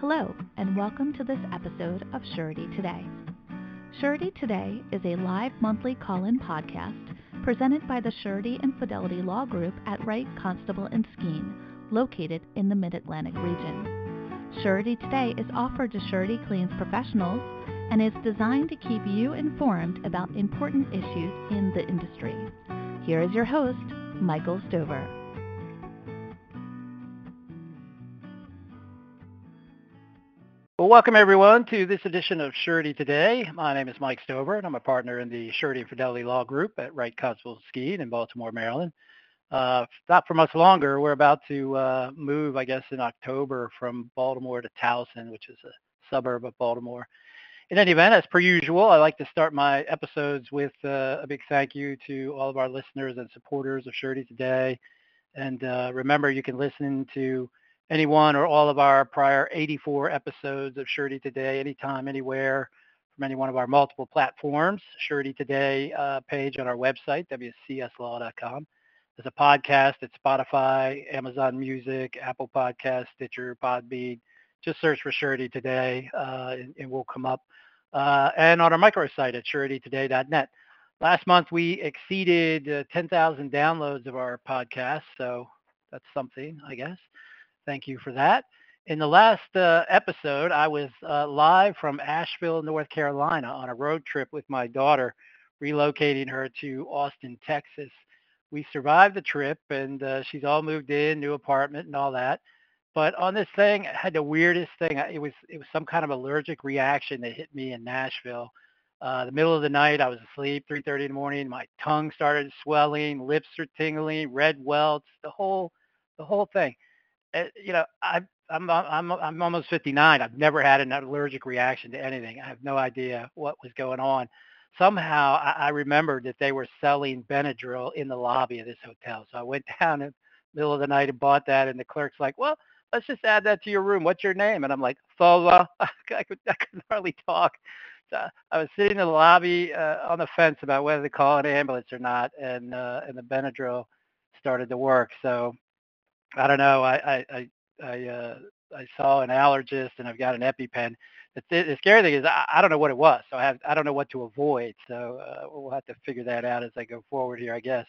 Hello, and welcome to this episode of Surety Today. Surety Today is a live monthly call-in podcast presented by the Surety and Fidelity Law Group at Wright, Constable & Skeed, located in the Mid-Atlantic region. Surety Today is offered to surety claims professionals and is designed to keep you informed about important issues in the industry. Here is your host, Michael Stover. Well, welcome everyone to this edition of Surety Today. My name is Mike Stover, and I'm a partner in the Surety and Fidelity Law Group at Wright-Coswell-Skeed in Baltimore, Maryland. Not for much longer. We're about to move, in October from Baltimore to Towson, which is a suburb of Baltimore. In any event, as per usual, I like to start my episodes with a big thank you to all of our listeners and supporters of Surety Today. And remember, you can listen to any one or all of our prior 84 episodes of Surety Today anytime, anywhere, from any one of our multiple platforms. Surety Today page on our website, wcslaw.com. There's a podcast at Spotify, Amazon Music, Apple Podcasts, Stitcher, Podbean. Just search for Surety Today, and we'll come up. And on our microsite at suretytoday.net. Last month, we exceeded 10,000 downloads of our podcast, so that's something, I guess. Thank you for that. In the last episode, I was live from Asheville, North Carolina, on a road trip with my daughter, relocating her to Austin, Texas. We survived the trip, and she's all moved in, new apartment, and all that. But on this thing, I had the weirdest thing. It was some kind of allergic reaction that hit me in Nashville. The middle of the night, I was asleep, 3:30 in the morning. My tongue started swelling, lips are tingling, red welts, the whole thing. You know, I'm almost 59. I've never had an allergic reaction to anything. I have no idea what was going on. Somehow, I remembered that they were selling Benadryl in the lobby of this hotel. So I went down in the middle of the night and bought that, and the clerk's like, well, let's just add that to your room. What's your name? And I'm like, Fola. I could hardly talk. So I was sitting in the lobby on the fence about whether to call an ambulance or not, and the Benadryl started to work. So I don't know. I saw an allergist, and I've got an EpiPen. The scary thing is I don't know what it was, so I don't know what to avoid. So we'll have to figure that out as I go forward here, I guess.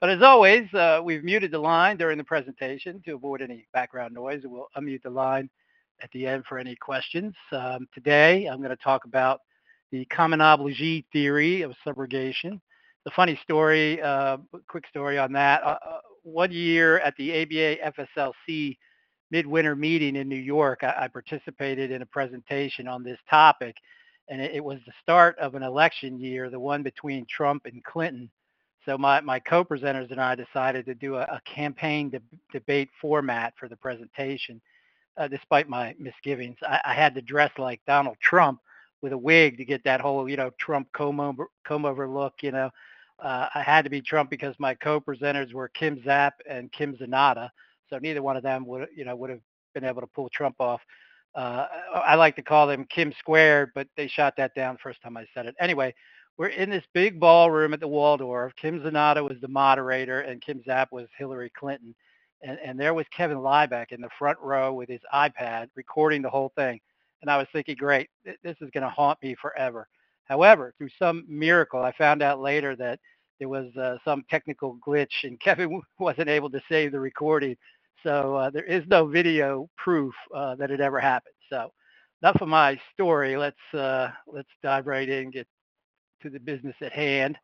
But as always, we've muted the line during the presentation to avoid any background noise. We'll unmute the line at the end for any questions. Today, I'm going to talk about the common obligee theory of subrogation. The funny story, quick story on that. One year at the ABA FSLC midwinter meeting in New York, I participated in a presentation on this topic, and it was the start of an election year, the one between Trump and Clinton. So my co-presenters and I decided to do a campaign debate format for the presentation, despite my misgivings. I had to dress like Donald Trump with a wig to get that whole, Trump comb over look, I had to be Trump because my co-presenters were Kim Zapp and Kim Zanata. So neither one of them would have been able to pull Trump off. I like to call them Kim squared, but they shot that down first time I said it. Anyway, we're in this big ballroom at the Waldorf. Kim Zanata was the moderator, and Kim Zapp was Hillary Clinton. And there was Kevin Liebeck in the front row with his iPad recording the whole thing. And I was thinking, great, this is going to haunt me forever. However, through some miracle, I found out later that there was some technical glitch, and Kevin wasn't able to save the recording. So there is no video proof that it ever happened. So enough of my story. Let's dive right in and get to the business at hand.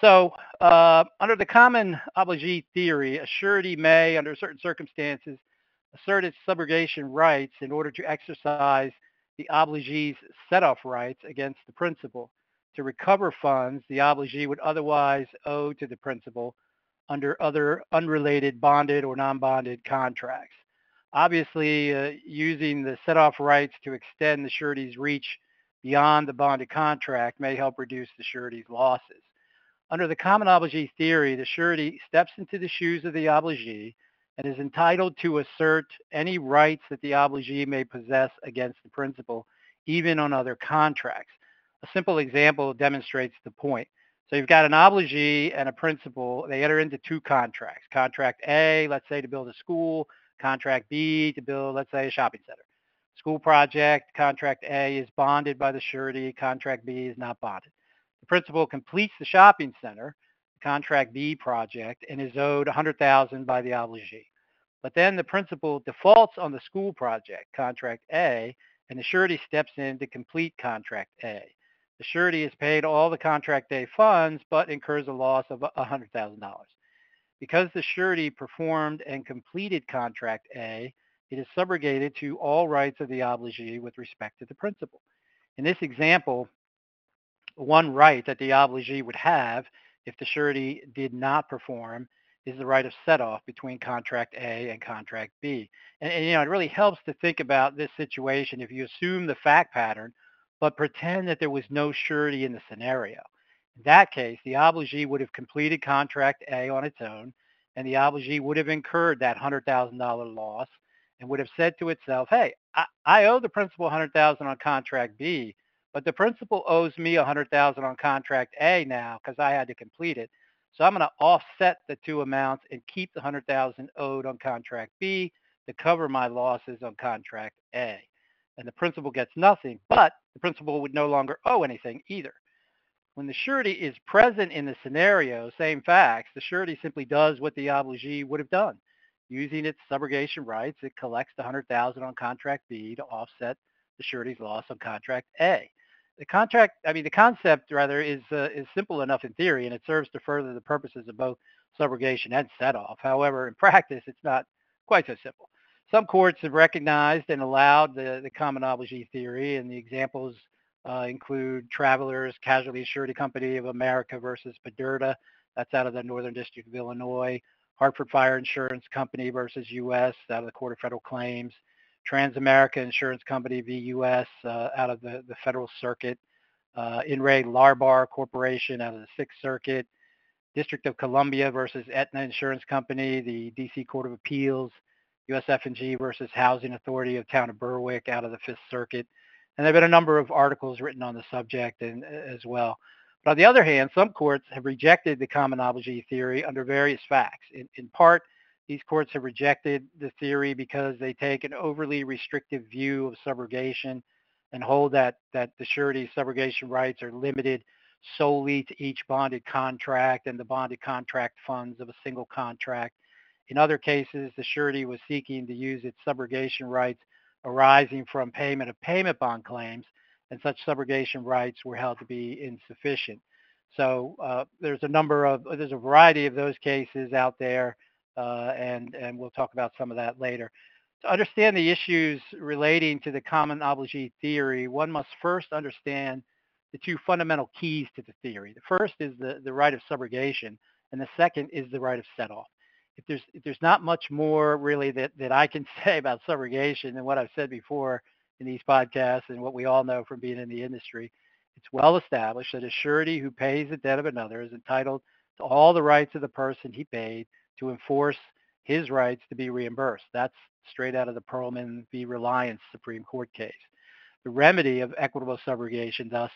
So under the common obligee theory, a surety may, under certain circumstances, assert its subrogation rights in order to exercise the obligee's set-off rights against the principal to recover funds the obligee would otherwise owe to the principal under other unrelated bonded or non-bonded contracts. Obviously, using the set-off rights to extend the surety's reach beyond the bonded contract may help reduce the surety's losses. Under the common obligee theory, the surety steps into the shoes of the obligee and is entitled to assert any rights that the obligee may possess against the principal, even on other contracts. A simple example demonstrates the point. So you've got an obligee and a principal. They enter into two contracts. Contract A, let's say, to build a school. Contract B, to build, let's say, a shopping center. School project, contract A is bonded by the surety, contract B is not bonded. The principal completes the shopping center, contract B project, and is owed $100,000 by the obligee. But then the principal defaults on the school project, contract A, and the surety steps in to complete contract A. The surety has paid all the contract A funds, but incurs a loss of $100,000. Because the surety performed and completed contract A, it is subrogated to all rights of the obligee with respect to the principal. In this example, one right that the obligee would have if the surety did not perform is the right of set-off between contract A and contract B. And you know, it really helps to think about this situation if you assume the fact pattern, but pretend that there was no surety in the scenario. In that case, the obligee would have completed contract A on its own, and the obligee would have incurred that $100,000 loss, and would have said to itself, hey, I owe the principal $100,000 on contract B, but the principal owes me $100,000 on contract A now because I had to complete it. So I'm going to offset the two amounts and keep the $100,000 owed on contract B to cover my losses on contract A. And the principal gets nothing, but the principal would no longer owe anything either. When the surety is present in the scenario, same facts, the surety simply does what the obligee would have done. Using its subrogation rights, it collects the $100,000 on contract B to offset the surety's loss on contract A. The concept is simple enough in theory, and it serves to further the purposes of both subrogation and set-off. However, in practice, it's not quite so simple. Some courts have recognized and allowed the common obligee theory, and the examples include Travelers Casualty Surety Company of America versus Padurda. That's out of the Northern District of Illinois. Hartford Fire Insurance Company versus U.S. out of the Court of Federal Claims, Transamerica Insurance Company v. U.S. Out of the Federal Circuit, In Re Larbar Corporation out of the Sixth Circuit, District of Columbia versus Aetna Insurance Company, the D.C. Court of Appeals, USF&G versus Housing Authority of Town of Berwick out of the Fifth Circuit, and there have been a number of articles written on the subject as well. But on the other hand, some courts have rejected the common obligee theory under various facts. In part, these courts have rejected the theory because they take an overly restrictive view of subrogation and hold that the surety's subrogation rights are limited solely to each bonded contract and the bonded contract funds of a single contract. In other cases, the surety was seeking to use its subrogation rights arising from payment of payment bond claims, and such subrogation rights were held to be insufficient. So there's a variety of those cases out there, and we'll talk about some of that later. To understand the issues relating to the common obligee theory, one must first understand the two fundamental keys to the theory. The first is the right of subrogation, and the second is the right of set-off. If there's not much more really that I can say about subrogation than what I've said before in these podcasts and what we all know from being in the industry, it's well established that a surety who pays the debt of another is entitled to all the rights of the person he paid to enforce his rights to be reimbursed. That's straight out of the Pearlman v. Reliance Supreme Court case. The remedy of equitable subrogation thus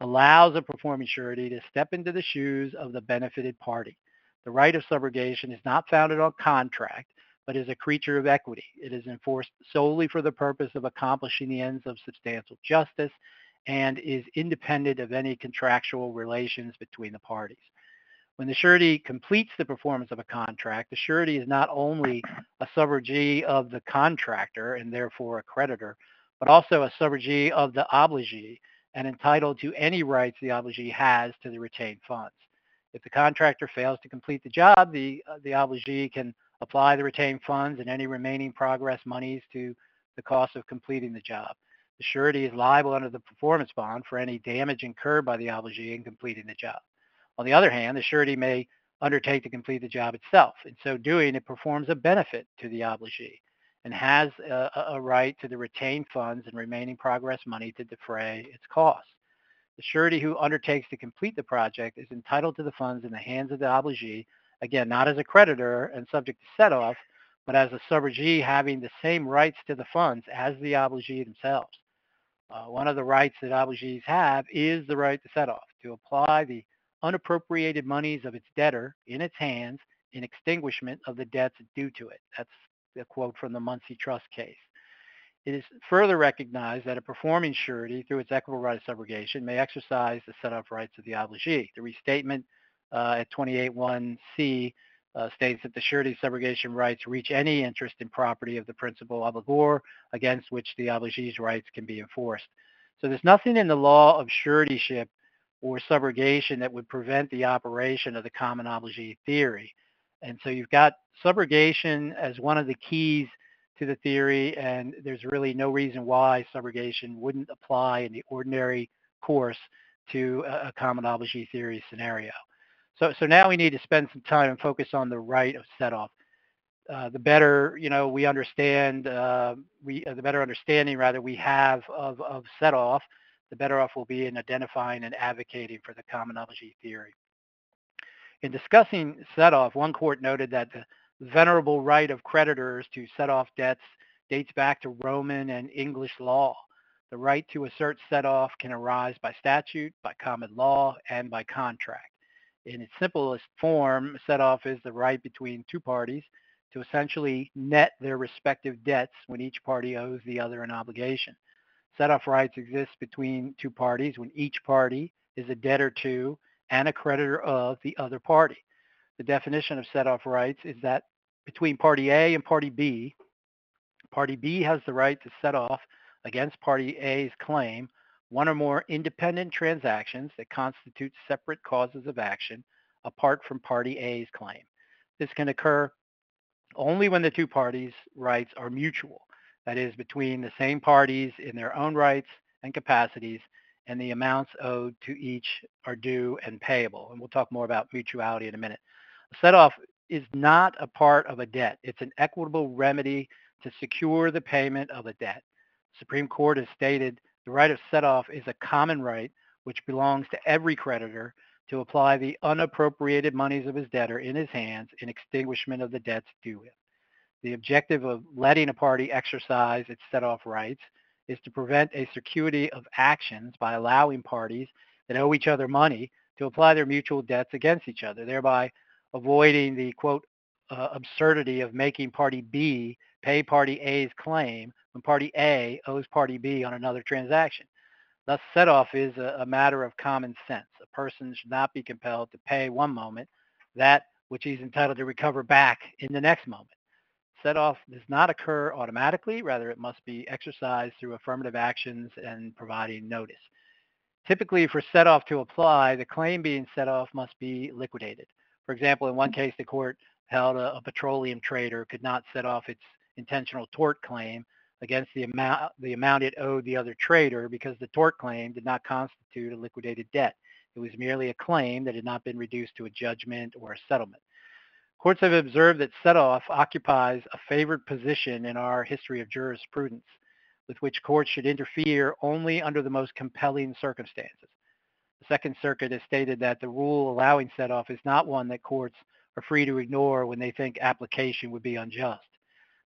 allows a performing surety to step into the shoes of the benefited party. The right of subrogation is not founded on contract, but is a creature of equity. It is enforced solely for the purpose of accomplishing the ends of substantial justice and is independent of any contractual relations between the parties. When the surety completes the performance of a contract, the surety is not only a subrogee of the contractor and therefore a creditor, but also a subrogee of the obligee and entitled to any rights the obligee has to the retained funds. If the contractor fails to complete the job, the obligee can apply the retained funds and any remaining progress monies to the cost of completing the job. The surety is liable under the performance bond for any damage incurred by the obligee in completing the job. On the other hand, the surety may undertake to complete the job itself. In so doing, it performs a benefit to the obligee and has a right to the retained funds and remaining progress money to defray its costs. The surety who undertakes to complete the project is entitled to the funds in the hands of the obligee, again, not as a creditor and subject to set-off, but as a subrogee having the same rights to the funds as the obligee themselves. One of the rights that obligees have is the right to set-off, to apply the unappropriated monies of its debtor in its hands in extinguishment of the debts due to it. That's a quote from the Muncie Trust case. It is further recognized that a performing surety, through its equitable right of subrogation, may exercise the set-off rights of the obligee. The restatement at 28.1c states that the surety's subrogation rights reach any interest in property of the principal obligor against which the obligee's rights can be enforced. So there's nothing in the law of suretyship or subrogation that would prevent the operation of the common obligee theory. And so you've got subrogation as one of the keys to the theory, and there's really no reason why subrogation wouldn't apply in the ordinary course to a common obligee theory scenario. So now we need to spend some time and focus on the right of set-off. The better, we understand, the better understanding rather we have of set-off, the better off we'll be in identifying and advocating for the common obligee theory. In discussing set-off, one court noted that the venerable right of creditors to set off debts dates back to Roman and English law. The right to assert set off can arise by statute, by common law, and by contract. In its simplest form, set off is the right between two parties to essentially net their respective debts when each party owes the other an obligation. Set off rights exist between two parties when each party is a debtor to and a creditor of the other party. The definition of set-off rights is that between party A and party B has the right to set off against party A's claim one or more independent transactions that constitute separate causes of action apart from party A's claim. This can occur only when the two parties' rights are mutual, that is, between the same parties in their own rights and capacities, and the amounts owed to each are due and payable. And we'll talk more about mutuality in a minute. Set-off is not a part of a debt. It's an equitable remedy to secure the payment of a debt. The Supreme Court has stated the right of set-off is a common right which belongs to every creditor to apply the unappropriated monies of his debtor in his hands in extinguishment of the debts due him. The objective of letting a party exercise its set-off rights is to prevent a circuity of actions by allowing parties that owe each other money to apply their mutual debts against each other, thereby avoiding the, quote, absurdity of making party B pay party A's claim when party A owes party B on another transaction. Thus, set-off is a matter of common sense. A person should not be compelled to pay one moment that which he's entitled to recover back in the next moment. Set-off does not occur automatically. Rather, it must be exercised through affirmative actions and providing notice. Typically, for set-off to apply, the claim being set-off must be liquidated. For example, in one case, the court held a petroleum trader could not set off its intentional tort claim against the amount it owed the other trader because the tort claim did not constitute a liquidated debt. It was merely a claim that had not been reduced to a judgment or a settlement. Courts have observed that set-off occupies a favored position in our history of jurisprudence, with which courts should interfere only under the most compelling circumstances. The Second Circuit has stated that the rule allowing set-off is not one that courts are free to ignore when they think application would be unjust.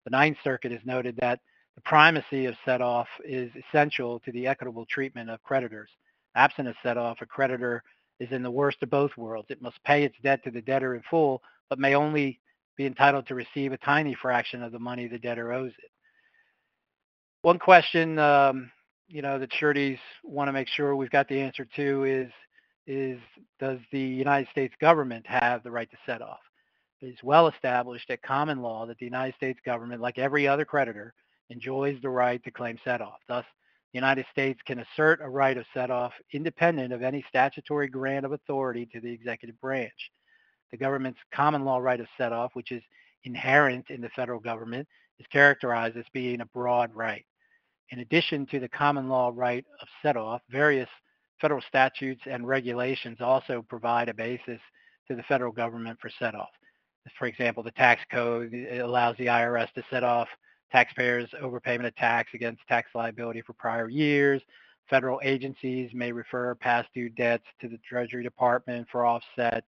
The Ninth Circuit has noted that the primacy of set-off is essential to the equitable treatment of creditors. Absent of set-off, a creditor is in the worst of both worlds. It must pay its debt to the debtor in full, but may only be entitled to receive a tiny fraction of the money the debtor owes it. One question, that sureties want to make sure we've got the answer to is does the United States government have the right to set off? It is well established at common law that the United States government, like every other creditor, enjoys the right to claim set off. Thus, the United States can assert a right of set off independent of any statutory grant of authority to the executive branch. The government's common law right of set-off, which is inherent in the federal government, is characterized as being a broad right. In addition to the common law right of set-off, various federal statutes and regulations also provide a basis to the federal government for set-off. For example, the tax code allows the IRS to set off taxpayers' overpayment of tax against tax liability for prior years. Federal agencies may refer past due debts to the Treasury Department for offset.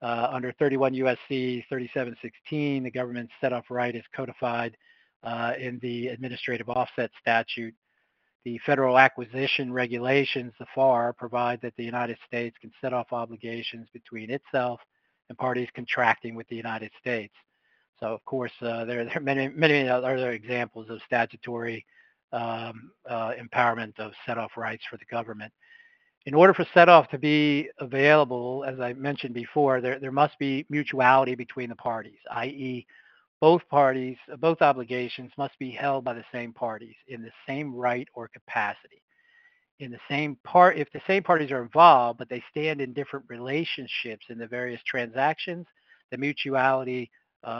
Under 31 U.S.C. 3716, the government's set-off right is codified in the Administrative Offset Statute. The Federal Acquisition Regulations, the FAR, provide that the United States can set off obligations between itself and parties contracting with the United States. So, of course, there are many other examples of statutory empowerment of set-off rights for the government. In order for set-off to be available, as I mentioned before, there must be mutuality between the parties, i.e. both obligations must be held by the same parties in the same right or capacity. If the same parties are involved, but they stand in different relationships in the various transactions, the mutuality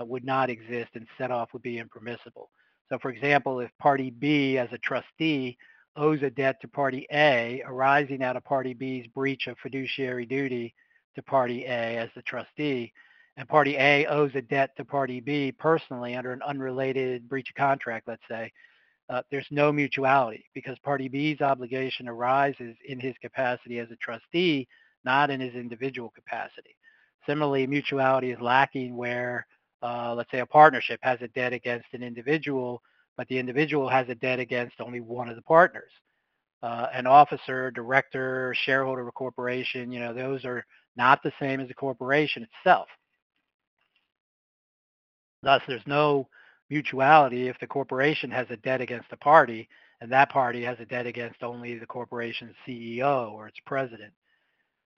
would not exist and set-off would be impermissible. So for example, if party B as a trustee owes a debt to party A arising out of party B's breach of fiduciary duty to party A as the trustee, and party A owes a debt to party B personally under an unrelated breach of contract, let's say, there's no mutuality because party B's obligation arises in his capacity as a trustee, not in his individual capacity. Similarly, mutuality is lacking where, let's say, a partnership has a debt against an individual, but the individual has a debt against only one of the partners. An officer, director, shareholder of a corporation, those are not the same as the corporation itself. Thus, there's no mutuality if the corporation has a debt against a party and that party has a debt against only the corporation's CEO or its president.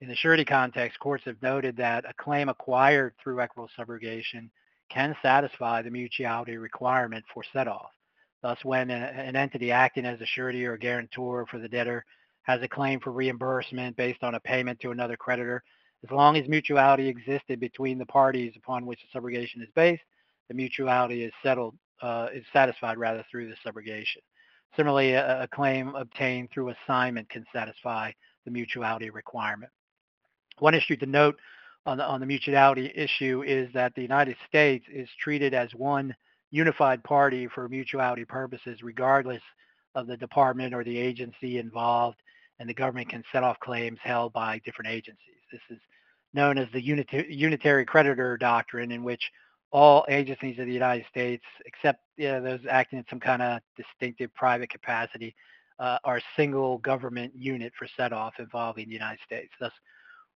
In the surety context, courts have noted that a claim acquired through equitable subrogation can satisfy the mutuality requirement for set-off. Thus, when an entity acting as a surety or a guarantor for the debtor has a claim for reimbursement based on a payment to another creditor, as long as mutuality existed between the parties upon which the subrogation is based, the mutuality is satisfied rather through the subrogation. Similarly, a claim obtained through assignment can satisfy the mutuality requirement. One issue to note on the mutuality issue is that the United States is treated as one unified party for mutuality purposes, regardless of the department or the agency involved, and the government can set off claims held by different agencies. This is known as the unitary creditor doctrine, in which all agencies of the United States, except those acting in some kind of distinctive private capacity, are a single government unit for set-off involving the United States. Thus,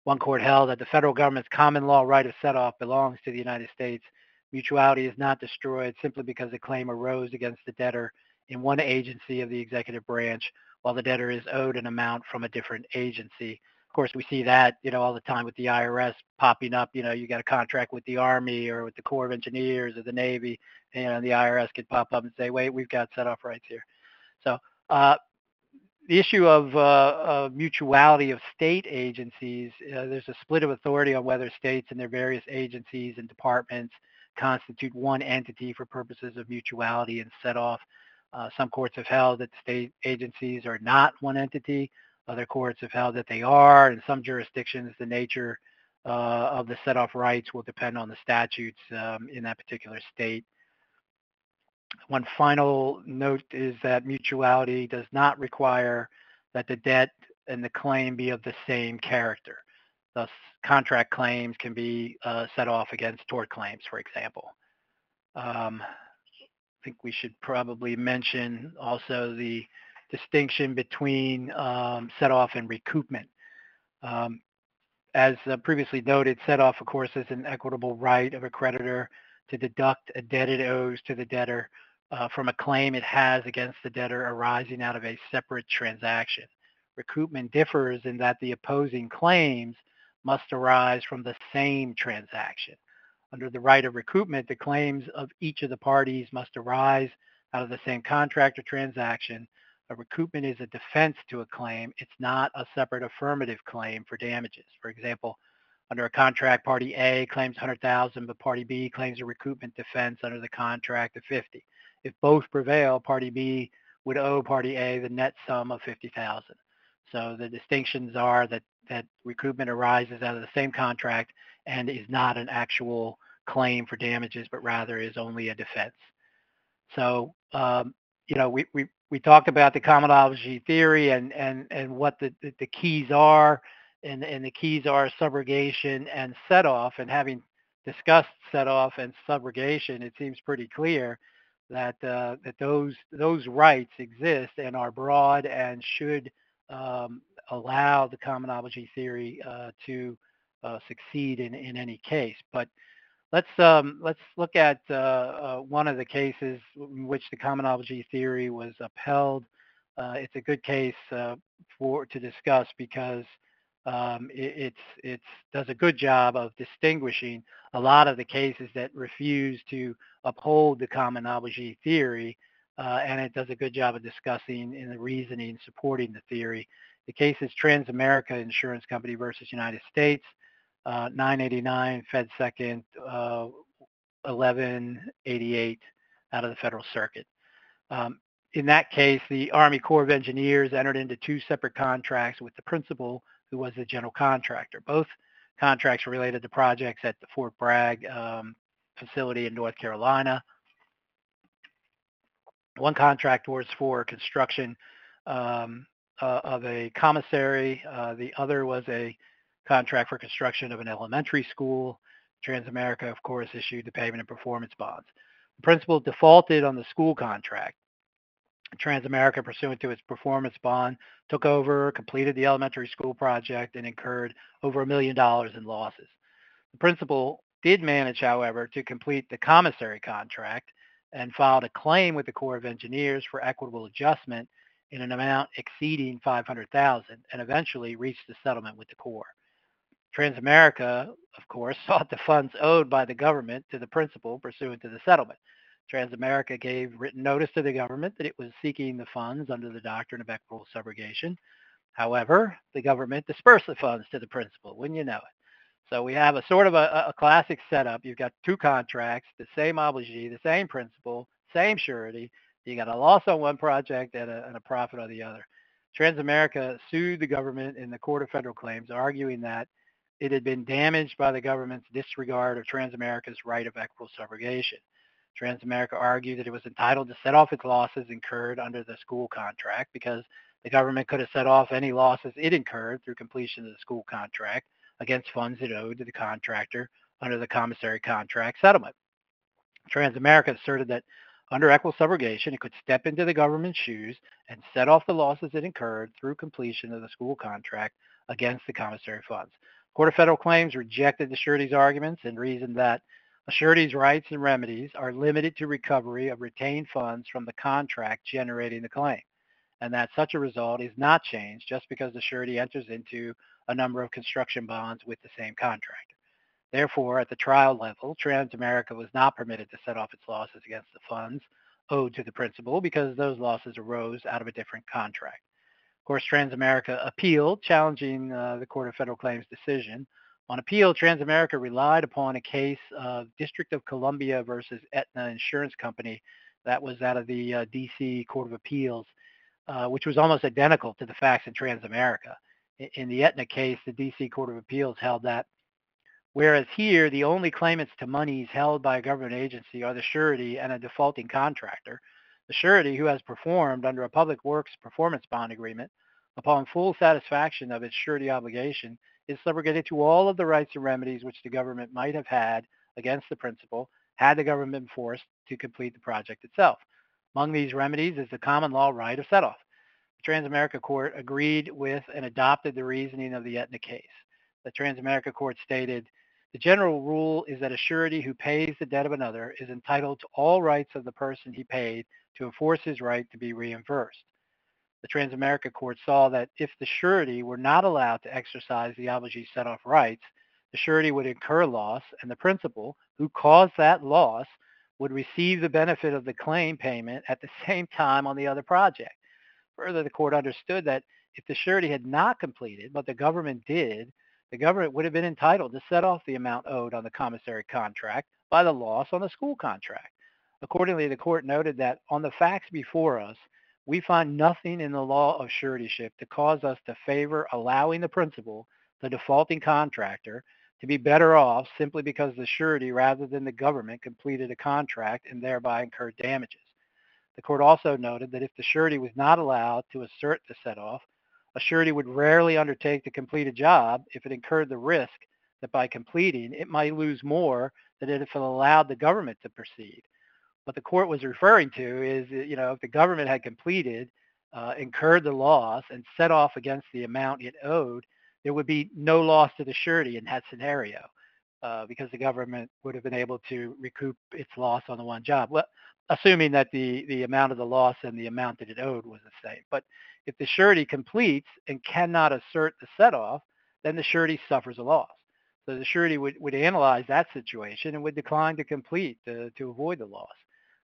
one court held that the federal government's common law right of set-off belongs to the United States. Mutuality is not destroyed simply because the claim arose against the debtor in one agency of the executive branch, while the debtor is owed an amount from a different agency. Of course, we see that, all the time with the IRS popping up. You got a contract with the Army or with the Corps of Engineers or the Navy, and the IRS could pop up and say, wait, we've got set-off rights here. So the issue of mutuality of state agencies, there's a split of authority on whether states and their various agencies and departments constitute one entity for purposes of mutuality and set-off. Some courts have held that state agencies are not one entity. Other courts have held that they are. In some jurisdictions, the nature of the set-off rights will depend on the statutes in that particular state. One final note is that mutuality does not require that the debt and the claim be of the same character. Thus, contract claims can be set off against tort claims, for example. I think we should probably mention also the distinction between set-off and recoupment. As previously noted, set-off, of course, is an equitable right of a creditor to deduct a debt it owes to the debtor from a claim it has against the debtor arising out of a separate transaction. Recoupment differs in that the opposing claims must arise from the same transaction. Under the right of recoupment, the claims of each of the parties must arise out of the same contract or transaction. A recoupment is a defense to a claim. It's not a separate affirmative claim for damages. For example, under a contract, party A claims $100,000, but party B claims a recoupment defense under the contract of $50,000. If both prevail, party B would owe party A the net sum of $50,000. So the distinctions are that recoupment arises out of the same contract and is not an actual claim for damages, but rather is only a defense. So, we talked about the comitology theory and what the keys are, and the keys are subrogation and set-off. And having discussed set-off and subrogation, it seems pretty clear that those rights exist and are broad and should allow the comitology theory to succeed in any case. But Let's look at one of the cases in which the commonology theory was upheld. It's a good case to discuss because it does a good job of distinguishing a lot of the cases that refuse to uphold the commonology theory, and it does a good job of discussing in the reasoning supporting the theory. The case is Transamerica Insurance Company versus United States, 989 Fed Second 1188 out of the Federal Circuit. In that case, the Army Corps of Engineers entered into two separate contracts with the principal, who was the general contractor. Both contracts related to projects at the Fort Bragg facility in North Carolina. One contract was for construction of a commissary. The other was a contract for construction of an elementary school. Transamerica, of course, issued the payment and performance bonds. The principal defaulted on the school contract. Transamerica, pursuant to its performance bond, took over, completed the elementary school project, and incurred over $1 million in losses. The principal did manage, however, to complete the commissary contract and filed a claim with the Corps of Engineers for equitable adjustment in an amount exceeding $500,000 and eventually reached a settlement with the Corps. Transamerica, of course, sought the funds owed by the government to the principal pursuant to the settlement. Transamerica gave written notice to the government that it was seeking the funds under the doctrine of equitable subrogation. However, the government dispersed the funds to the principal, wouldn't you know it? So we have a sort of a classic setup. You've got two contracts, the same obligee, the same principal, same surety. You got a loss on one project and a profit on the other. Transamerica sued the government in the Court of Federal Claims, arguing that it had been damaged by the government's disregard of Transamerica's right of equitable subrogation. Transamerica argued that it was entitled to set off its losses incurred under the school contract because the government could have set off any losses it incurred through completion of the school contract against funds it owed to the contractor under the commissary contract settlement. Transamerica asserted that under equitable subrogation, it could step into the government's shoes and set off the losses it incurred through completion of the school contract against the commissary funds. The Court of Federal Claims rejected the surety's arguments and reasoned that a surety's rights and remedies are limited to recovery of retained funds from the contract generating the claim, and that such a result is not changed just because the surety enters into a number of construction bonds with the same contractor. Therefore, at the trial level, Transamerica was not permitted to set off its losses against the funds owed to the principal because those losses arose out of a different contract. Of course, Transamerica appealed, challenging the Court of Federal Claims decision. On appeal, Transamerica relied upon a case of District of Columbia versus Aetna Insurance Company that was out of the D.C. Court of Appeals, which was almost identical to the facts in Transamerica. In the Aetna case, the D.C. Court of Appeals held that, whereas here the only claimants to monies held by a government agency are the surety and a defaulting contractor, the surety, who has performed under a public works performance bond agreement upon full satisfaction of its surety obligation, is subrogated to all of the rights and remedies which the government might have had against the principal had the government been forced to complete the project itself. Among these remedies is the common law right of set-off. The Transamerica Court agreed with and adopted the reasoning of the Aetna case. The Transamerica Court stated, the general rule is that a surety who pays the debt of another is entitled to all rights of the person he paid to enforce his right to be reimbursed. The Transamerica Court saw that if the surety were not allowed to exercise the obligee set-off rights, the surety would incur loss, and the principal, who caused that loss, would receive the benefit of the claim payment at the same time on the other project. Further, the court understood that if the surety had not completed, but the government did, the government would have been entitled to set off the amount owed on the commissary contract by the loss on the school contract. Accordingly, the court noted that on the facts before us, we find nothing in the law of suretyship to cause us to favor allowing the principal, the defaulting contractor, to be better off simply because the surety rather than the government completed a contract and thereby incurred damages. The court also noted that if the surety was not allowed to assert the set-off, a surety would rarely undertake to complete a job if it incurred the risk that by completing it might lose more than if it allowed the government to proceed. What the court was referring to is, if the government had completed, incurred the loss, and set off against the amount it owed, there would be no loss to the surety in that scenario. because the government would have been able to recoup its loss on the one job. Well, assuming that the amount of the loss and the amount that it owed was the same. But if the surety completes and cannot assert the set-off, then the surety suffers a loss. So the surety would analyze that situation and would decline to complete to avoid the loss.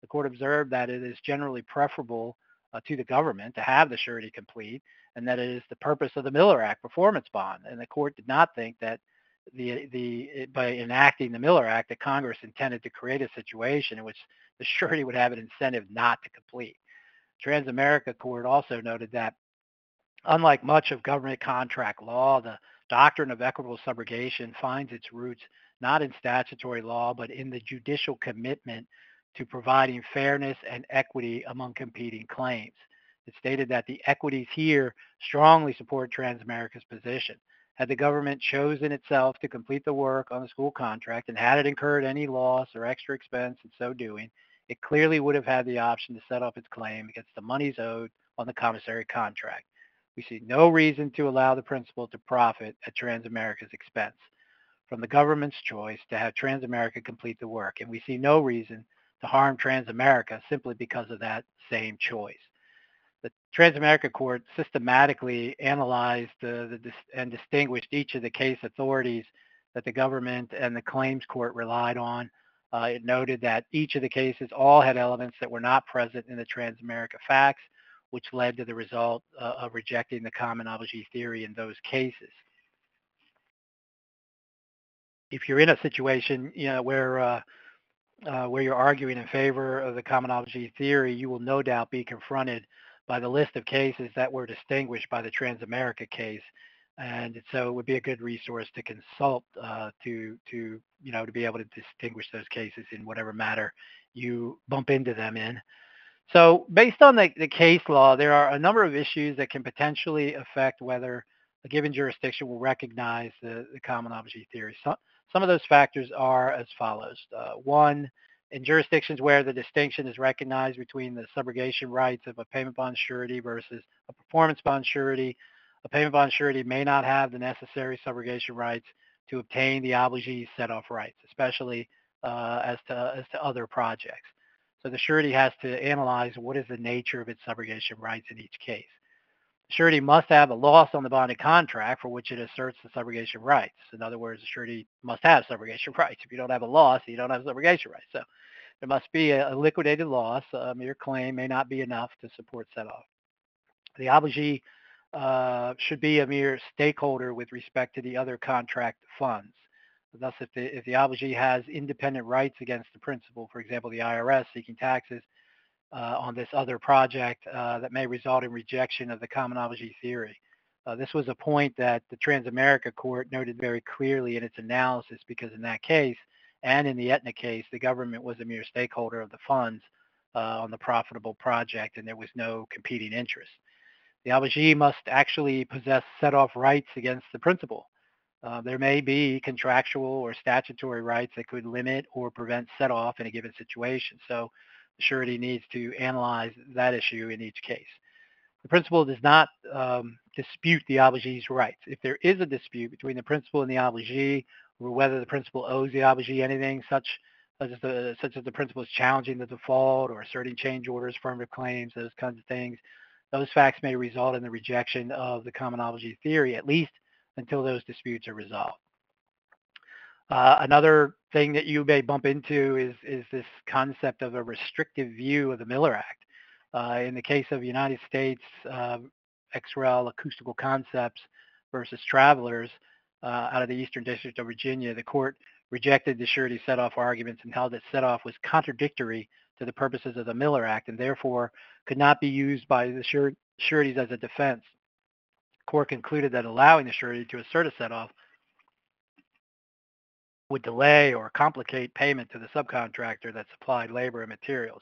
The court observed that it is generally preferable to the government to have the surety complete, and that it is the purpose of the Miller Act performance bond. And the court did not think that by enacting the Miller Act that Congress intended to create a situation in which the surety would have an incentive not to complete. Transamerica Court also noted that unlike much of government contract law, the doctrine of equitable subrogation finds its roots not in statutory law, but in the judicial commitment to providing fairness and equity among competing claims. It stated that the equities here strongly support Transamerica's position. Had the government chosen itself to complete the work on the school contract, and had it incurred any loss or extra expense in so doing, it clearly would have had the option to set off its claim against the monies owed on the commissary contract. We see no reason to allow the principal to profit at Transamerica's expense from the government's choice to have Transamerica complete the work, and we see no reason to harm Transamerica simply because of that same choice. The Transamerica Court systematically analyzed and distinguished each of the case authorities that the government and the claims court relied on. It noted that each of the cases all had elements that were not present in the Transamerica facts, which led to the result of rejecting the common obligee theory in those cases. If you're in a situation, where you're arguing in favor of the common obligee theory, you will no doubt be confronted by the list of cases that were distinguished by the Transamerica case, and so it would be a good resource to consult to be able to distinguish those cases in whatever matter you bump into them in. So based on the case law, there are a number of issues that can potentially affect whether a given jurisdiction will recognize the common obligee theory. Some of those factors are as follows. One, in jurisdictions where the distinction is recognized between the subrogation rights of a payment bond surety versus a performance bond surety, a payment bond surety may not have the necessary subrogation rights to obtain the obligee's set-off rights, especially as to other projects. So the surety has to analyze what is the nature of its subrogation rights in each case. The surety must have a loss on the bonded contract for which it asserts the subrogation rights. In other words, the surety must have subrogation rights. If you don't have a loss, you don't have subrogation rights. So there must be a liquidated loss. Your claim may not be enough to support set-off. The obligee should be a mere stakeholder with respect to the other contract funds. Thus, if the obligee has independent rights against the principal, for example, the IRS seeking taxes on this other project that may result in rejection of the common obligee theory. This was a point that the Transamerica Court noted very clearly in its analysis, because in that case and in the Aetna case, the government was a mere stakeholder of the funds on the profitable project, and there was no competing interest. The obligee must actually possess set-off rights against the principal. There may be contractual or statutory rights that could limit or prevent set-off in a given situation. So the surety needs to analyze that issue in each case. The principal does not dispute the obligee's rights. If there is a dispute between the principal and the obligee, or whether the principal owes the obligee anything, such as the principal is challenging the default or asserting change orders, affirmative claims, those kinds of things, those facts may result in the rejection of the common obligee theory, at least until those disputes are resolved. Another thing that you may bump into is this concept of a restrictive view of the Miller Act. In the case of United States X-REL Acoustical Concepts versus Travelers out of the Eastern District of Virginia, the court rejected the surety set-off arguments and held that set-off was contradictory to the purposes of the Miller Act, and therefore could not be used by the sureties as a defense. Court concluded that allowing the surety to assert a set-off would delay or complicate payment to the subcontractor that supplied labor and materials.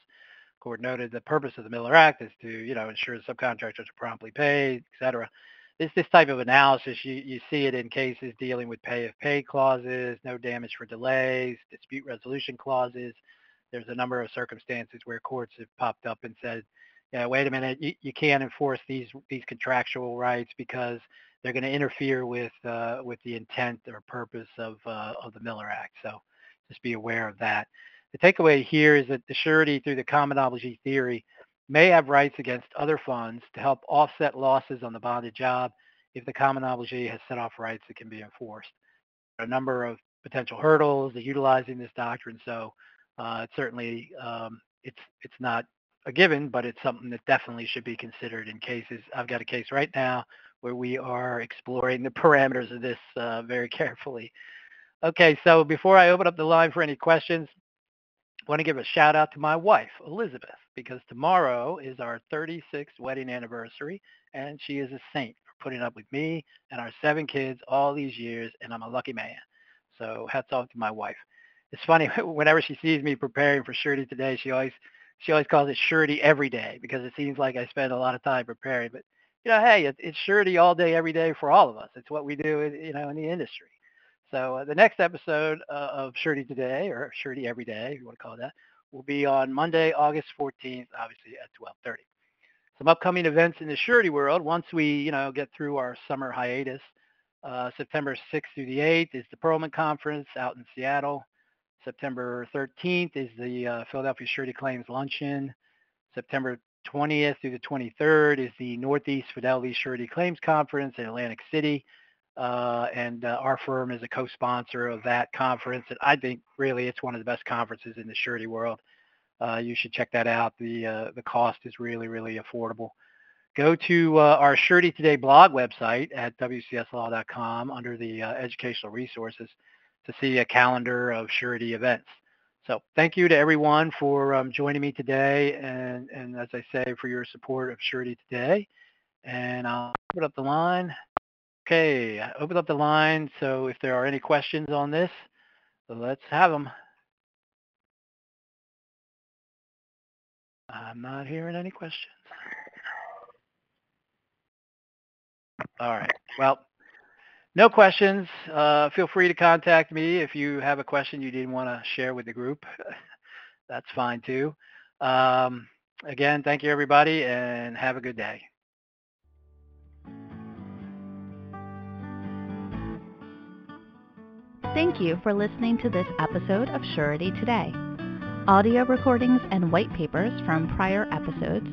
Court noted the purpose of the Miller Act is to, ensure the subcontractors are promptly paid, etc. This type of analysis, you see it in cases dealing with pay if paid clauses, no damage for delays, dispute resolution clauses. There's a number of circumstances where courts have popped up and said, yeah, wait a minute, you can't enforce these contractual rights because they're going to interfere with the intent or purpose of the Miller Act. So just be aware of that. The takeaway here is that the surety, through the common obligee theory, may have rights against other funds to help offset losses on the bonded job if the common obligee has set off rights that can be enforced. There are a number of potential hurdles to utilizing this doctrine, so it's certainly it's not a given, but it's something that definitely should be considered in cases. I've got a case right now where we are exploring the parameters of this very carefully. Okay, so before I open up the line for any questions, I want to give a shout out to my wife, Elizabeth, because tomorrow is our 36th wedding anniversary, and she is a saint for putting up with me and our 7 kids all these years, and I'm a lucky man. So hats off to my wife. It's funny, whenever she sees me preparing for Surety Today, she always calls it Surety Every Day, because it seems like I spend a lot of time preparing. But, you know, hey, it's Surety all day, every day for all of us. It's what we do, you know, in the industry. So the next episode of Surety Today, or Surety Every Day, if you want to call it that, will be on Monday, August 14th, obviously at 12:30. Some upcoming events in the surety world, once we, you know, get through our summer hiatus. September 6th through the 8th is the Pearlman Conference out in Seattle. September 13th is the Philadelphia Surety Claims Luncheon. September 20th through the 23rd is the Northeast Fidelity Surety Claims Conference in Atlantic City. And our firm is a co-sponsor of that conference. And I think really it's one of the best conferences in the surety world. You should check that out. The cost is really, really affordable. Go to our Surety Today blog website at wcslaw.com under the educational resources to see a calendar of surety events. So thank you to everyone for joining me today, and as I say, for your support of Surety Today. And I'll open up the line. Okay, I opened up the line, so if there are any questions on this, let's have them. I'm not hearing any questions. All right. Well, no questions. Feel free to contact me if you have a question you didn't want to share with the group. That's fine, too. Again, thank you, everybody, and have a good day. Thank you for listening to this episode of Surety Today. Audio recordings and white papers from prior episodes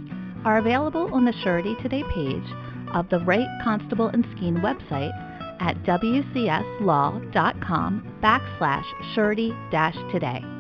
are available on the Surety Today page of the Wright-Coswell-Skeed website at wcslaw.com/surety-today.